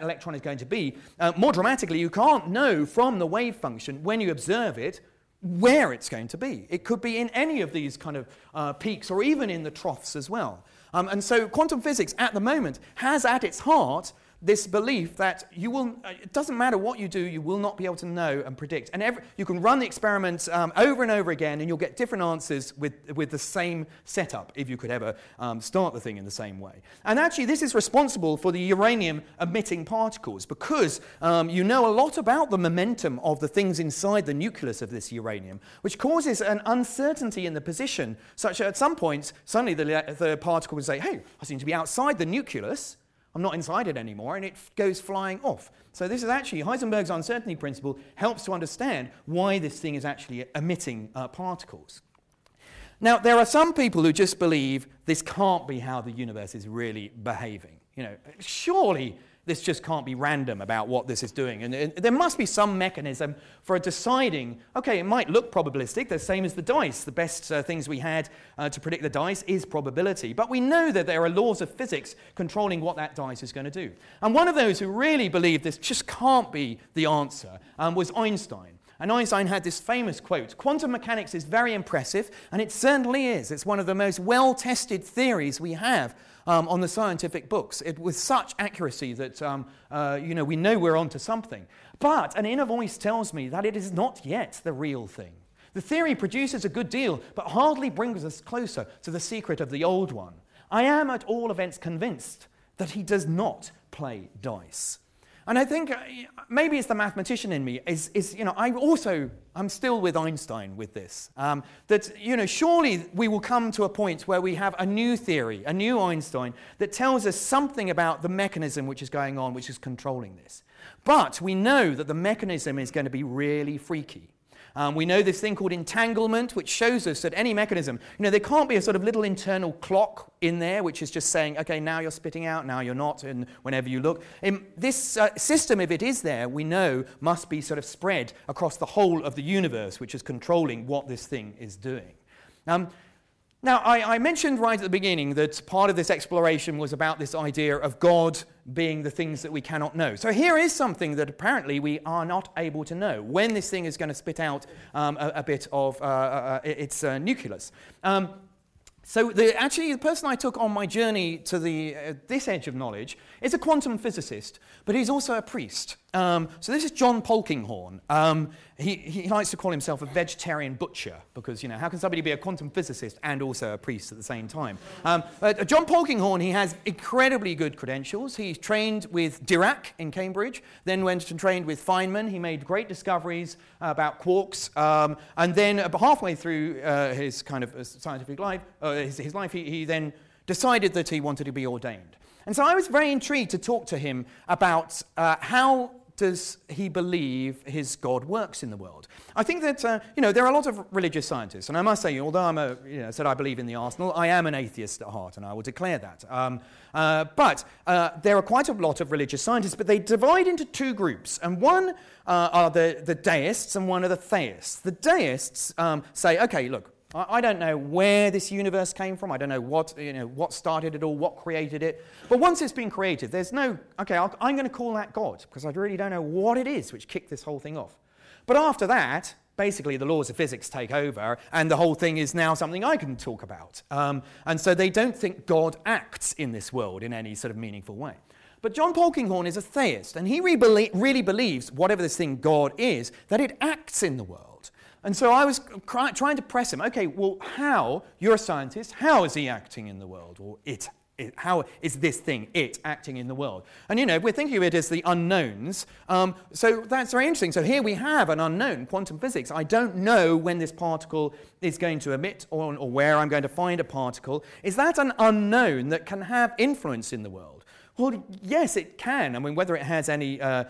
electron is going to be. More dramatically, you can't know from the wave function, when you observe it, where it's going to be. It could be in any of these kind of peaks or even in the troughs as well. And so quantum physics at the moment has at its heart this belief that it doesn't matter what you do, you will not be able to know and predict. And you can run the experiments over and over again, and you'll get different answers with the same setup, if you could ever start the thing in the same way. And actually, this is responsible for the uranium-emitting particles, because you know a lot about the momentum of the things inside the nucleus of this uranium, which causes an uncertainty in the position, such that at some point, suddenly the particle would say, hey, I seem to be outside the nucleus, I'm not inside it anymore, and it goes flying off. So this is actually, Heisenberg's uncertainty principle helps to understand why this thing is actually emitting particles. Now, there are some people who just believe this can't be how the universe is really behaving. You know, surely this just can't be random about what this is doing. And there must be some mechanism for deciding, okay, it might look probabilistic, the same as the dice. The best things we had to predict the dice is probability. But we know that there are laws of physics controlling what that dice is going to do. And one of those who really believed this just can't be the answer was Einstein. And Einstein had this famous quote, "Quantum mechanics is very impressive," and it certainly is. It's one of the most well-tested theories we have on the scientific books, with such accuracy that we know we're onto something. But an inner voice tells me that it is not yet the real thing. The theory produces a good deal, but hardly brings us closer to the secret of the old one. I am at all events convinced that he does not play dice. And I think maybe it's the mathematician in me. I'm still with Einstein with this. Surely we will come to a point where we have a new theory, a new Einstein that tells us something about the mechanism which is going on, which is controlling this. But we know that the mechanism is going to be really freaky. We know this thing called entanglement, which shows us that any mechanism, there can't be a sort of little internal clock in there which is just saying, okay, now you're spitting out, now you're not, and whenever you look. This system, if it is there, we know must be sort of spread across the whole of the universe, which is controlling what this thing is doing. Now, I mentioned right at the beginning that part of this exploration was about this idea of God being the things that we cannot know. So here is something that apparently we are not able to know, when this thing is going to spit out a bit of its nucleus. So actually, the person I took on my journey to this edge of knowledge is a quantum physicist, but he's also a priest. So this is John Polkinghorne. He likes to call himself a vegetarian butcher because, you know, how can somebody be a quantum physicist and also a priest at the same time? But John Polkinghorne, he has incredibly good credentials. He trained with Dirac in Cambridge, then went and trained with Feynman. He made great discoveries about quarks. And then halfway through his kind of scientific life, he then decided that he wanted to be ordained. And so I was very intrigued to talk to him about how does he believe his God works in the world. I think that, there are a lot of religious scientists, and I must say, although I said I believe in the Arsenal, I am an atheist at heart, and I will declare that. But there are quite a lot of religious scientists, but they divide into two groups, and one are the deists and one are the theists. The deists say, okay, look, I don't know where this universe came from. I don't know what started it all, what created it. But once it's been created, there's no, okay, I'm going to call that God because I really don't know what it is which kicked this whole thing off. But after that, basically the laws of physics take over and the whole thing is now something I can talk about. And so they don't think God acts in this world in any sort of meaningful way. But John Polkinghorne is a theist, and he really believes, whatever this thing God is, that it acts in the world. And so I was trying to press him, okay, well, how, you're a scientist, how is he acting in the world? Or how is this thing, it, acting in the world? And, we're thinking of it as the unknowns. So that's very interesting. So here we have an unknown, quantum physics. I don't know when this particle is going to emit or where I'm going to find a particle. Is that an unknown that can have influence in the world? Well, yes, it can. I mean, whether it has any belief,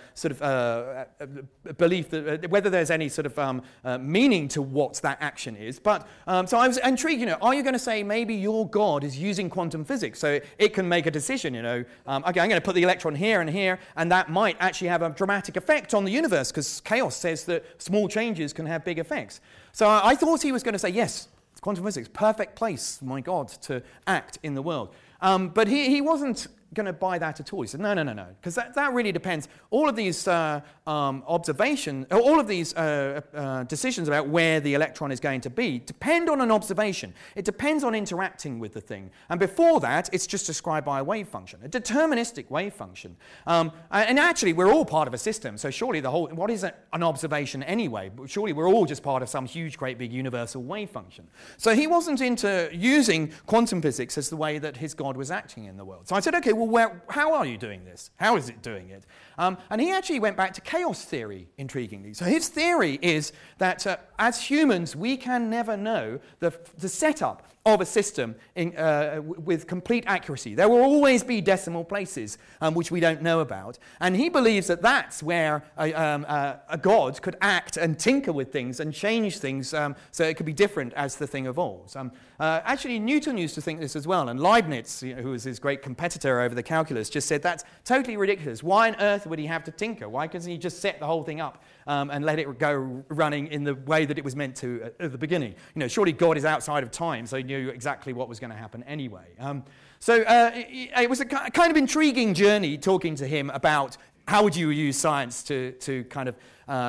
whether there's any sort of meaning to what that action is. But so I was intrigued, are you going to say maybe your God is using quantum physics so it can make a decision, okay, I'm going to put the electron here and here, and that might actually have a dramatic effect on the universe because chaos says that small changes can have big effects. So I thought he was going to say, yes, quantum physics, perfect place, my God, to act in the world. But he wasn't going to buy that at all. He said, no, because that really depends. All of these decisions about where the electron is going to be depend on an observation. It depends on interacting with the thing. And before that, it's just described by a wave function, a deterministic wave function. And actually, we're all part of a system, so surely what is an observation anyway? Surely we're all just part of some huge, great, big universal wave function. So he wasn't into using quantum physics as the way that his God was acting in the world. So I said, okay, well, how are you doing this? How is it doing it? And he actually went back to chaos theory, intriguingly. So his theory is that as humans, we can never know the setup of a system with complete accuracy. There will always be decimal places which we don't know about. And he believes that that's where a god could act and tinker with things and change things so it could be different as the thing evolves. Actually, Newton used to think this as well. And Leibniz, who was his great competitor over the calculus, just said that's totally ridiculous. Why on earth would he have to tinker? Why couldn't he just set the whole thing up and let it go running in the way that it was meant to at the beginning? Surely God is outside of time, so knew exactly what was going to happen anyway. It was a kind of intriguing journey talking to him about how would you use science to kind of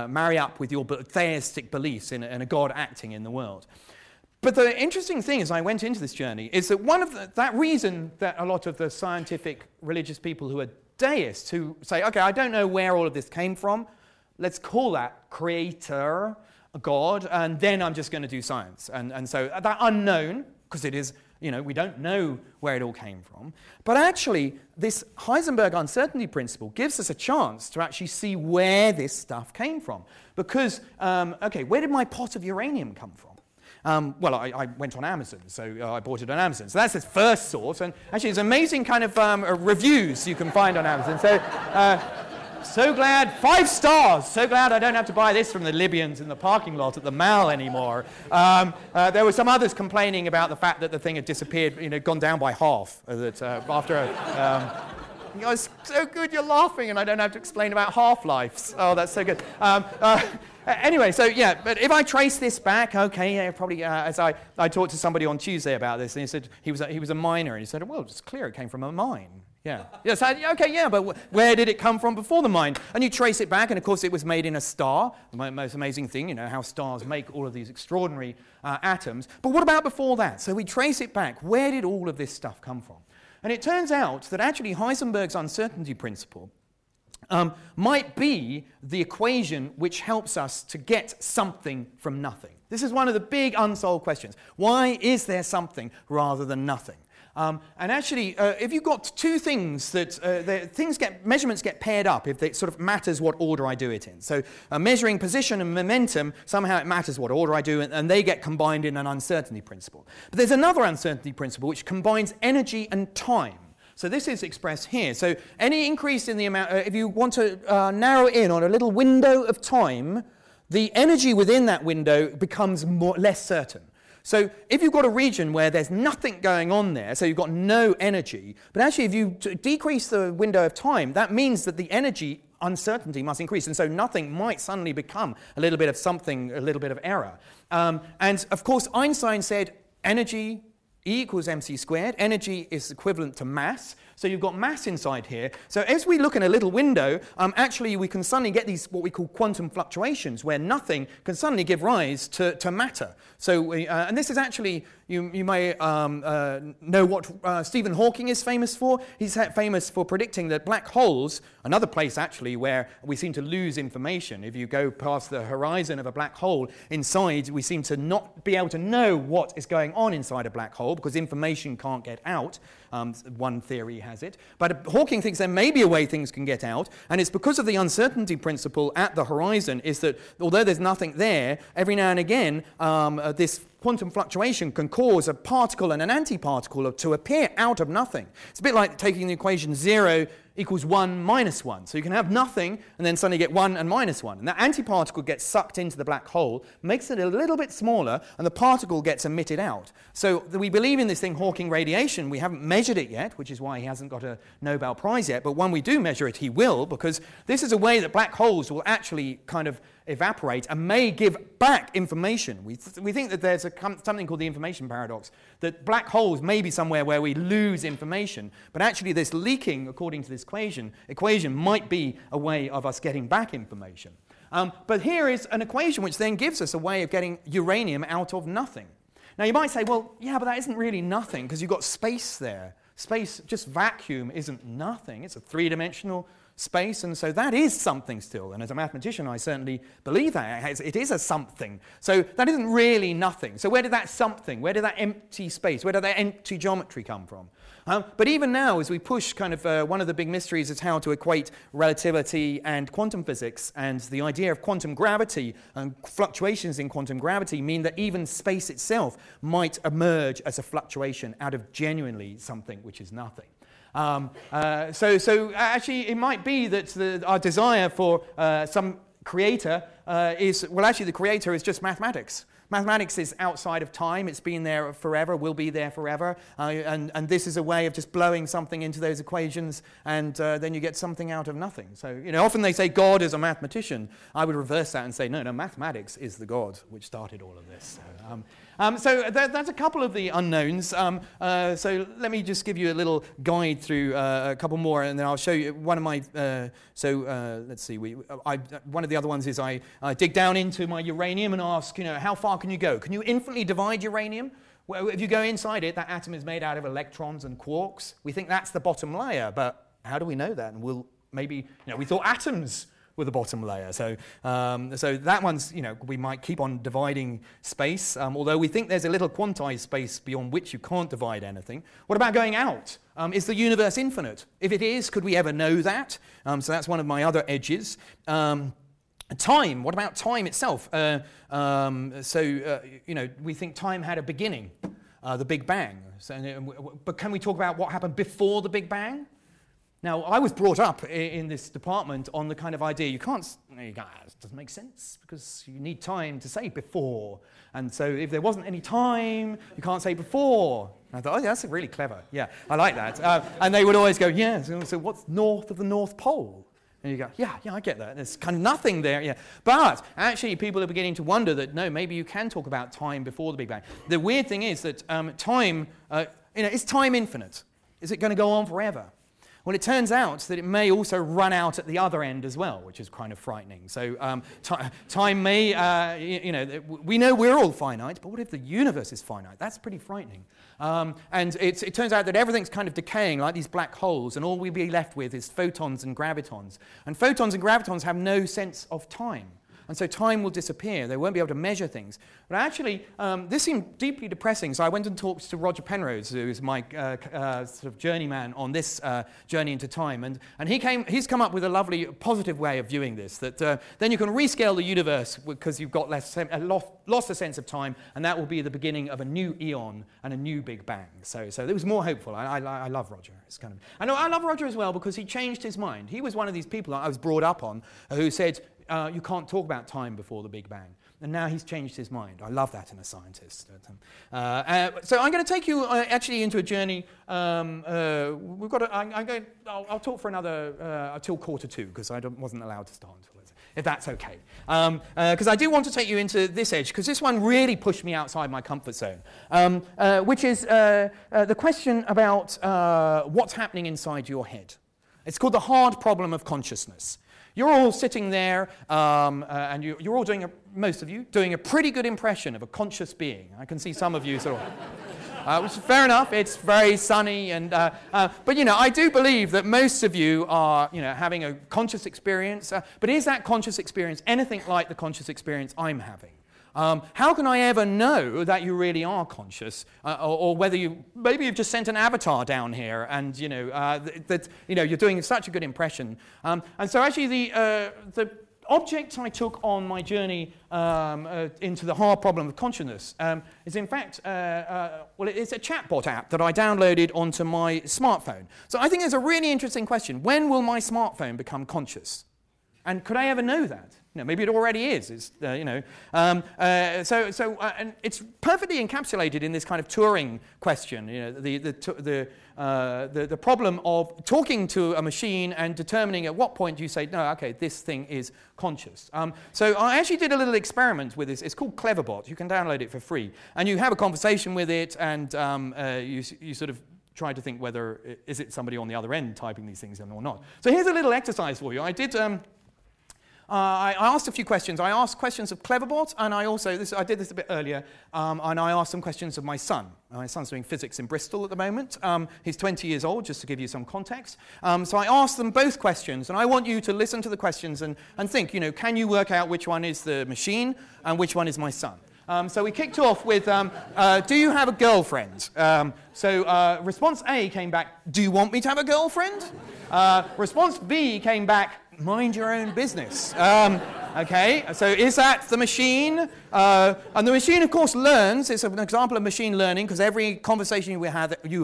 marry up with your theistic beliefs in a God acting in the world. But the interesting thing as I went into this journey is that that reason that a lot of the scientific religious people who are deists who say, okay, I don't know where all of this came from, let's call that creator, God, and then I'm just going to do science. And so that unknown, because it is, we don't know where it all came from. But actually, this Heisenberg uncertainty principle gives us a chance to actually see where this stuff came from. Because, where did my pot of uranium come from? I went on Amazon, so I bought it on Amazon. So that's its first source. And actually, it's amazing kind of reviews you can find on Amazon. So... so glad, 5 stars, so glad I don't have to buy this from the Libyans in the parking lot at the Mall anymore. There were some others complaining about the fact that the thing had disappeared, gone down by half. It's so good you're laughing and I don't have to explain about half-lives. Oh, that's so good. Anyway, so yeah, but if I trace this back, okay, yeah, probably as I talked to somebody on Tuesday about this, and he said he was a miner, and he said, well, it's clear it came from a mine. Yeah. Yes. Okay. Yeah. But where did it come from before the mind? And you trace it back, and of course, it was made in a star. The most amazing thing, you know, how stars make all of these extraordinary atoms. But what about before that? So we trace it back. Where did all of this stuff come from? And it turns out that actually Heisenberg's uncertainty principle might be the equation which helps us to get something from nothing. This is one of the big unsolved questions. Why is there something rather than nothing? And actually, if you've got two things that measurements get paired up, if it sort of matters what order I do it in. So measuring position and momentum, somehow it matters what order I do, and they get combined in an uncertainty principle. But there's another uncertainty principle which combines energy and time. So this is expressed here. So any increase in the amount, if you want to narrow in on a little window of time, the energy within that window becomes less certain. So if you've got a region where there's nothing going on there, so you've got no energy, but actually if you decrease the window of time, that means that the energy uncertainty must increase, and so nothing might suddenly become a little bit of something, a little bit of error. And of course, Einstein said energy E equals mc squared. Energy is equivalent to mass. So you've got mass inside here. So as we look in a little window, actually we can suddenly get these what we call quantum fluctuations, where nothing can suddenly give rise to matter. So and this is actually, you may know what Stephen Hawking is famous for. He's famous for predicting that black holes, another place actually where we seem to lose information. If you go past the horizon of a black hole, inside we seem to not be able to know what is going on inside a black hole because information can't get out. One theory has it. But Hawking thinks there may be a way things can get out, and it's because of the uncertainty principle at the horizon is that although there's nothing there, every now and again this quantum fluctuation can cause a particle and an antiparticle to appear out of nothing. It's a bit like taking the equation 0 equals 1 minus 1. So you can have nothing and then suddenly get 1 and minus 1. And that antiparticle gets sucked into the black hole, makes it a little bit smaller, and the particle gets emitted out. So we believe in this thing, Hawking radiation. We haven't measured it yet, which is why he hasn't got a Nobel Prize yet. But when we do measure it, he will, because this is a way that black holes will actually kind of evaporate and may give back information. We think that there's something called the information paradox, that black holes may be somewhere where we lose information, but actually this leaking, according to this equation might be a way of us getting back information. But here is an equation which then gives us a way of getting uranium out of nothing. Now you might say, well, yeah, but that isn't really nothing because you've got space there. Space, just vacuum, isn't nothing. It's a three-dimensional space, and so that is something still. And as a mathematician, I certainly believe that. It is a something. So that isn't really nothing. So where did that something, where did that empty space, where did that empty geometry come from? But even now, as we push, kind of one of the big mysteries is how to equate relativity and quantum physics, and the idea of quantum gravity and fluctuations in quantum gravity mean that even space itself might emerge as a fluctuation out of genuinely something which is nothing. So actually, it might be that our desire for some creator is, well, actually, the creator is just mathematics. Mathematics is outside of time. It's been there forever, will be there forever. And this is a way of just blowing something into those equations, and then you get something out of nothing. So, you know, often they say God is a mathematician. I would reverse that and say, no, mathematics is the God which started all of this. So, that's a couple of the unknowns. So let me just give you a little guide through a couple more, and then I'll show you one of my. Let's see. One of the other ones is I dig down into my uranium and ask, you know, how far can you go? Can you infinitely divide uranium? Well, if you go inside it, that atom is made out of electrons and quarks. We think that's the bottom layer, but how do we know that? And we'll maybe, you know, we thought atoms with the bottom layer. So so that one's, you know, we might keep on dividing space, although we think there's a little quantized space beyond which you can't divide anything. What about going out? Is the universe infinite? If it is, could we ever know that? So that's one of my other edges. Time, what about time itself? You know, we think time had a beginning, the Big Bang. But can we talk about what happened before the Big Bang? Now, I was brought up in this department on the kind of idea you can't, it doesn't make sense because you need time to say before. And so if there wasn't any time, you can't say before. And I thought, oh, yeah, that's really clever. Yeah, I like that. And they would always go, yeah, so what's north of the North Pole? And you go, yeah, I get that. There's kind of nothing there. Yeah. But actually, people are beginning to wonder that, no, maybe you can talk about time before the Big Bang. The weird thing is that time, you know, is time infinite? Is it going to go on forever? Well, it turns out that it may also run out at the other end as well, which is kind of frightening. So time may, we know we're all finite, but what if the universe is finite? That's pretty frightening. And it turns out that everything's kind of decaying like these black holes, and all we'll be left with is photons and gravitons. And photons and gravitons have no sense of time. And so time will disappear. They won't be able to measure things. But actually, this seemed deeply depressing. So I went and talked to Roger Penrose, who is my sort of journeyman on this journey into time. And he's come up with a lovely, positive way of viewing this, that then you can rescale the universe because you've got lost a sense of time, and that will be the beginning of a new eon and a new Big Bang. So it was more hopeful. I love Roger. It's kind of, and I love Roger as well because he changed his mind. He was one of these people I was brought up on who said, you can't talk about time before the Big Bang. And now he's changed his mind. I love that in a scientist. So I'm going to take you actually into a journey. I'll talk for another until 1:45 because I wasn't allowed to start until this, if that's okay. Because I do want to take you into this edge because this one really pushed me outside my comfort zone, which is the question about what's happening inside your head. It's called the hard problem of consciousness. You're all sitting there, and you're all doing a pretty good impression of a conscious being. I can see some of you sort of... which is fair enough. It's very sunny, and but I do believe that most of you are having a conscious experience. But is that conscious experience anything like the conscious experience I'm having? How can I ever know that you really are conscious, or whether you've just sent an avatar down here, and you're doing such a good impression? And so actually, the object I took on my journey into the hard problem of consciousness is in fact, it's a chatbot app that I downloaded onto my smartphone. So I think it's a really interesting question: when will my smartphone become conscious? And could I ever know that? Maybe it already is. It's, and it's perfectly encapsulated in this kind of Turing question. The problem of talking to a machine and determining at what point you say, no, okay, this thing is conscious. So I actually did a little experiment with this. It's called Cleverbot. You can download it for free, and you have a conversation with it, and you sort of try to think whether is it somebody on the other end typing these things in or not. So here's a little exercise for you. I did. I asked a few questions. I asked questions of Cleverbot, and I did this a bit earlier, and I asked some questions of my son. My son's doing physics in Bristol at the moment. He's 20 years old, just to give you some context. So I asked them both questions, and I want you to listen to the questions and think, can you work out which one is the machine and which one is my son? So we kicked off with, do you have a girlfriend? So response A came back, do you want me to have a girlfriend? Response B came back, mind your own business. Okay, so is that the machine? And the machine, of course, learns. It's an example of machine learning because every conversation you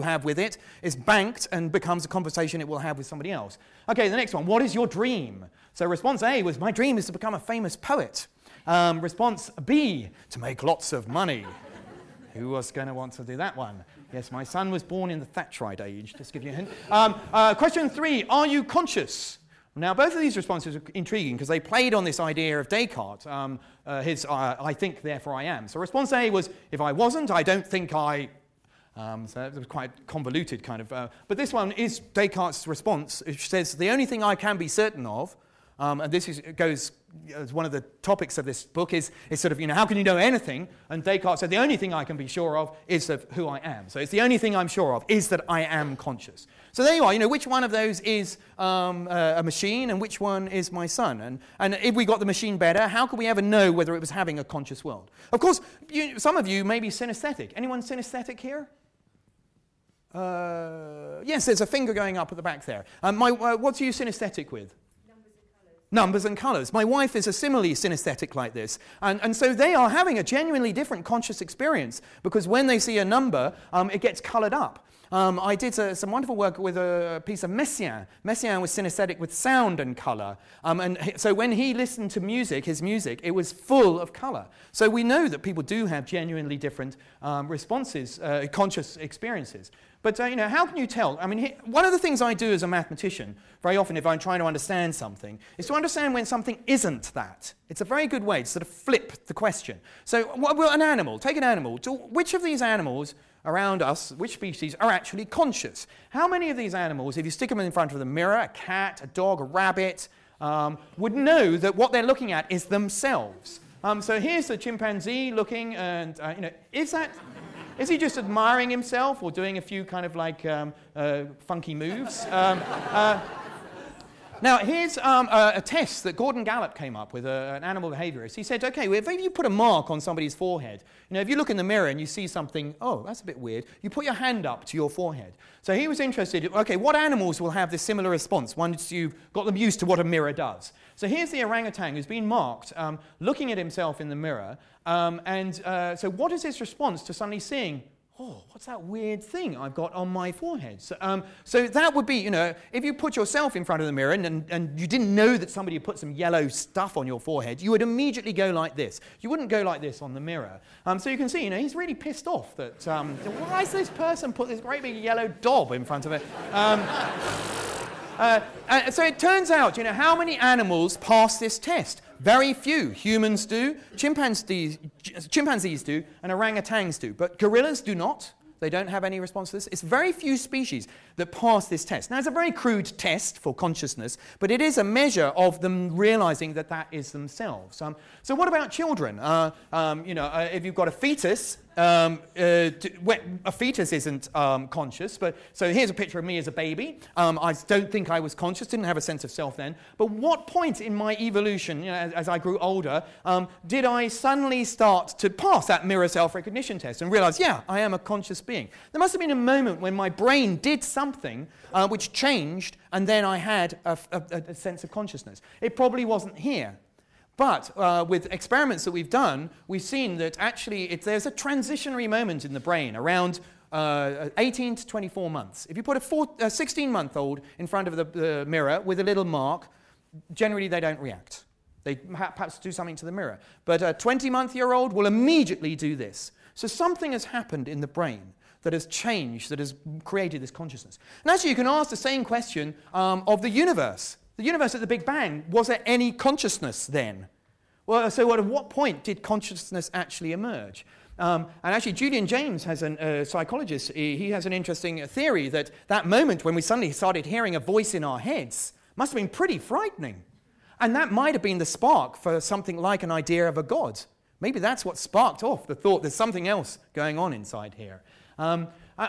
have with it is banked and becomes a conversation it will have with somebody else. Okay, the next one, what is your dream? So response A was, my dream is to become a famous poet. Response B, to make lots of money. Who was going to want to do that one? Yes, my son was born in the Thatcherite age, just to give you a hint. Question 3, are you conscious? Now, both of these responses are intriguing because they played on this idea of Descartes, his I think, therefore I am. So response A was, if I wasn't, I don't think I... so that was quite convoluted, kind of. But this one is Descartes' response, which says, the only thing I can be certain of, and this goes as one of the topics of this book, is sort of, how can you know anything? And Descartes said, the only thing I can be sure of is of who I am. So it's the only thing I'm sure of is that I am conscious. So there you are. Which one of those is a machine and which one is my son? And if we got the machine better, how could we ever know whether it was having a conscious world? Of course, some of you may be synesthetic. Anyone synesthetic here? Yes, there's a finger going up at the back there. What are you synesthetic with? Numbers and colours. My wife is a similarly synesthetic like this. And so they are having a genuinely different conscious experience because when they see a number, it gets coloured up. I did some wonderful work with a piece of Messiaen. Messiaen was synesthetic with sound and colour. So when he listened to his music, it was full of colour. So we know that people do have genuinely different responses, conscious experiences. But, how can you tell? I mean, one of the things I do as a mathematician, very often if I'm trying to understand something, is to understand when something isn't that. It's a very good way to sort of flip the question. So, take an animal. Which of these animals around us, which species are actually conscious. How many of these animals, if you stick them in front of the mirror, a cat, a dog, a rabbit, would know that what they're looking at is themselves? So here's the chimpanzee looking, and is he just admiring himself or doing a few kind of like funky moves? Now, here's a test that Gordon Gallup came up with, an animal behaviorist. He said, okay, well, if you put a mark on somebody's forehead, if you look in the mirror and you see something, oh, that's a bit weird, you put your hand up to your forehead. So he was interested, okay, what animals will have this similar response once you've got them used to what a mirror does? So here's the orangutan who's been marked looking at himself in the mirror, so what is his response to suddenly seeing, oh, what's that weird thing I've got on my forehead? So that would be, if you put yourself in front of the mirror and you didn't know that somebody had put some yellow stuff on your forehead, you would immediately go like this. You wouldn't go like this on the mirror. So you can see, he's really pissed off that, why has this person put this great big yellow dob in front of it? So it turns out, how many animals pass this test? Very few. Humans do, chimpanzees do, and orangutans do. But gorillas do not. They don't have any response to this. It's very few species that pass this test. Now, it's a very crude test for consciousness, but it is a measure of them realizing that that is themselves. So what about children? If you've got a fetus, a fetus isn't conscious, but so here's a picture of me as a baby. I don't think I was conscious, didn't have a sense of self then. But what point in my evolution, as I grew older, did I suddenly start to pass that mirror self-recognition test and realize, yeah, I am a conscious being? There must have been a moment when my brain did something which changed, and then I had a sense of consciousness. It probably wasn't here. But with experiments that we've done, we've seen that actually there's a transitionary moment in the brain around 18 to 24 months. If you put a 16-month-old in front of the mirror with a little mark, generally they don't react. They perhaps do something to the mirror. But a 20-month-year-old will immediately do this. So something has happened in the brain that has changed, that has created this consciousness. And actually you can ask the same question of the universe. The universe at the Big Bang, was there any consciousness then? Well, so at what point did consciousness actually emerge? And actually, Julian James has a psychologist. He has an interesting theory that moment when we suddenly started hearing a voice in our heads must have been pretty frightening. And that might have been the spark for something like an idea of a god. Maybe that's what sparked off the thought there's something else going on inside here.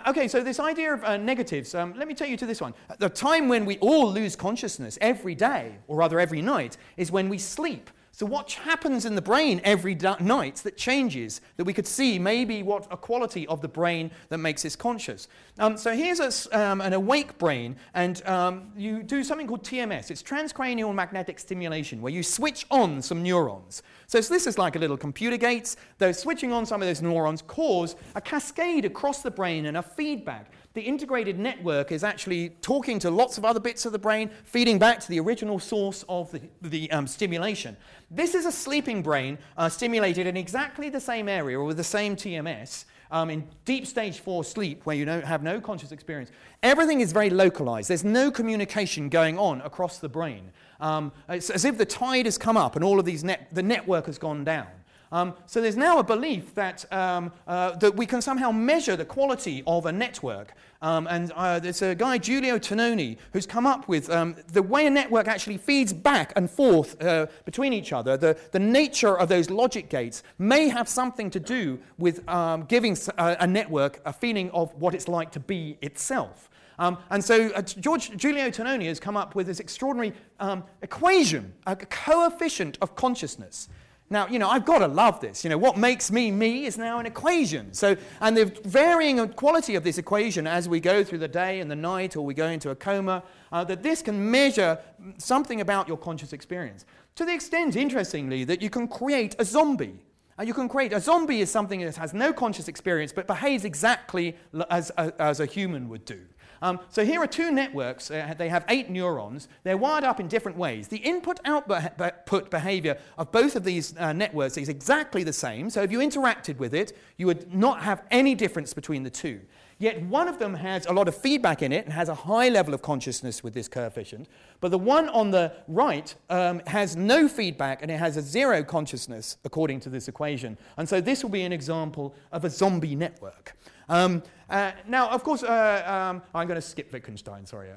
Okay, so this idea of negatives, let me take you to this one. The time when we all lose consciousness every day, or rather every night, is when we sleep. So what happens in the brain every night that changes, that we could see maybe what a quality of the brain that makes us conscious. So here's an awake brain, and you do something called TMS. It's transcranial magnetic stimulation, where you switch on some neurons. So this is like a little computer gates. Though switching on some of those neurons cause a cascade across the brain and a feedback. The integrated network is actually talking to lots of other bits of the brain, feeding back to the original source of the stimulation. This is a sleeping brain stimulated in exactly the same area or with the same TMS in deep stage 4 sleep where you have no conscious experience. Everything is very localized. There's no communication going on across the brain. It's as if the tide has come up and all of these the network has gone down. So there's now a belief that we can somehow measure the quality of a network. And there's a guy, Giulio Tononi, who's come up with the way a network actually feeds back and forth between each other. The nature of those logic gates may have something to do with giving a network a feeling of what it's like to be itself. And so Giulio Tononi has come up with this extraordinary equation, a coefficient of consciousness. Now, I've got to love this. What makes me me is now an equation. So, and the varying quality of this equation as we go through the day and the night or we go into a coma, that this can measure something about your conscious experience. To the extent, interestingly, that you can create a zombie. And you can create a zombie is something that has no conscious experience but behaves exactly as a human would do. So here are two networks. They have 8 neurons. They're wired up in different ways. The input-output behavior of both of these networks is exactly the same. So if you interacted with it, you would not have any difference between the two. Yet one of them has a lot of feedback in it and has a high level of consciousness with this coefficient. But the one on the right has no feedback and it has a zero consciousness according to this equation. And so this will be an example of a zombie network. Now, of course, I'm going to skip Wittgenstein, sorry.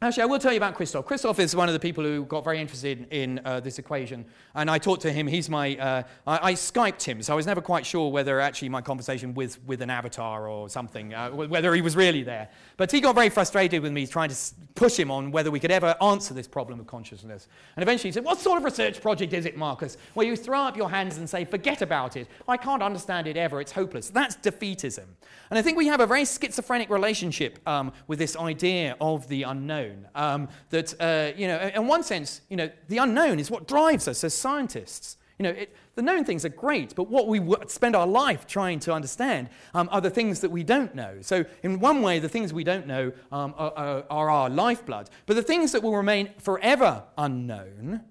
Actually, I will tell you about Christoph. Christoph is one of the people who got very interested in this equation, and I talked to him. He's my... I Skyped him, so I was never quite sure whether actually my conversation with an avatar or something, whether he was really there. But he got very frustrated with me trying to push him on whether we could ever answer this problem of consciousness. And eventually he said, "What sort of research project is it, Marcus, where you throw up your hands and say, forget about it, I can't understand it ever, it's hopeless." That's defeatism. And I think we have a very schizophrenic relationship with this idea of the unknown. In one sense, you know, the unknown is what drives us as scientists. You know, the known things are great, but what we spend our life trying to understand are the things that we don't know. So in one way, the things we don't know are our lifeblood. But the things that will remain forever unknown,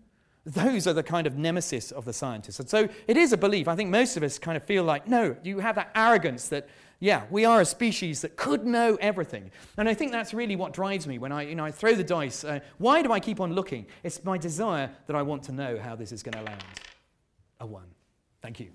those are the kind of nemesis of the scientists. And so it is a belief. I think most of us kind of feel like, no, you have that arrogance that, yeah, we are a species that could know everything. And I think that's really what drives me when I throw the dice. Why do I keep on looking? It's my desire that I want to know how this is going to land. A 1. Thank you.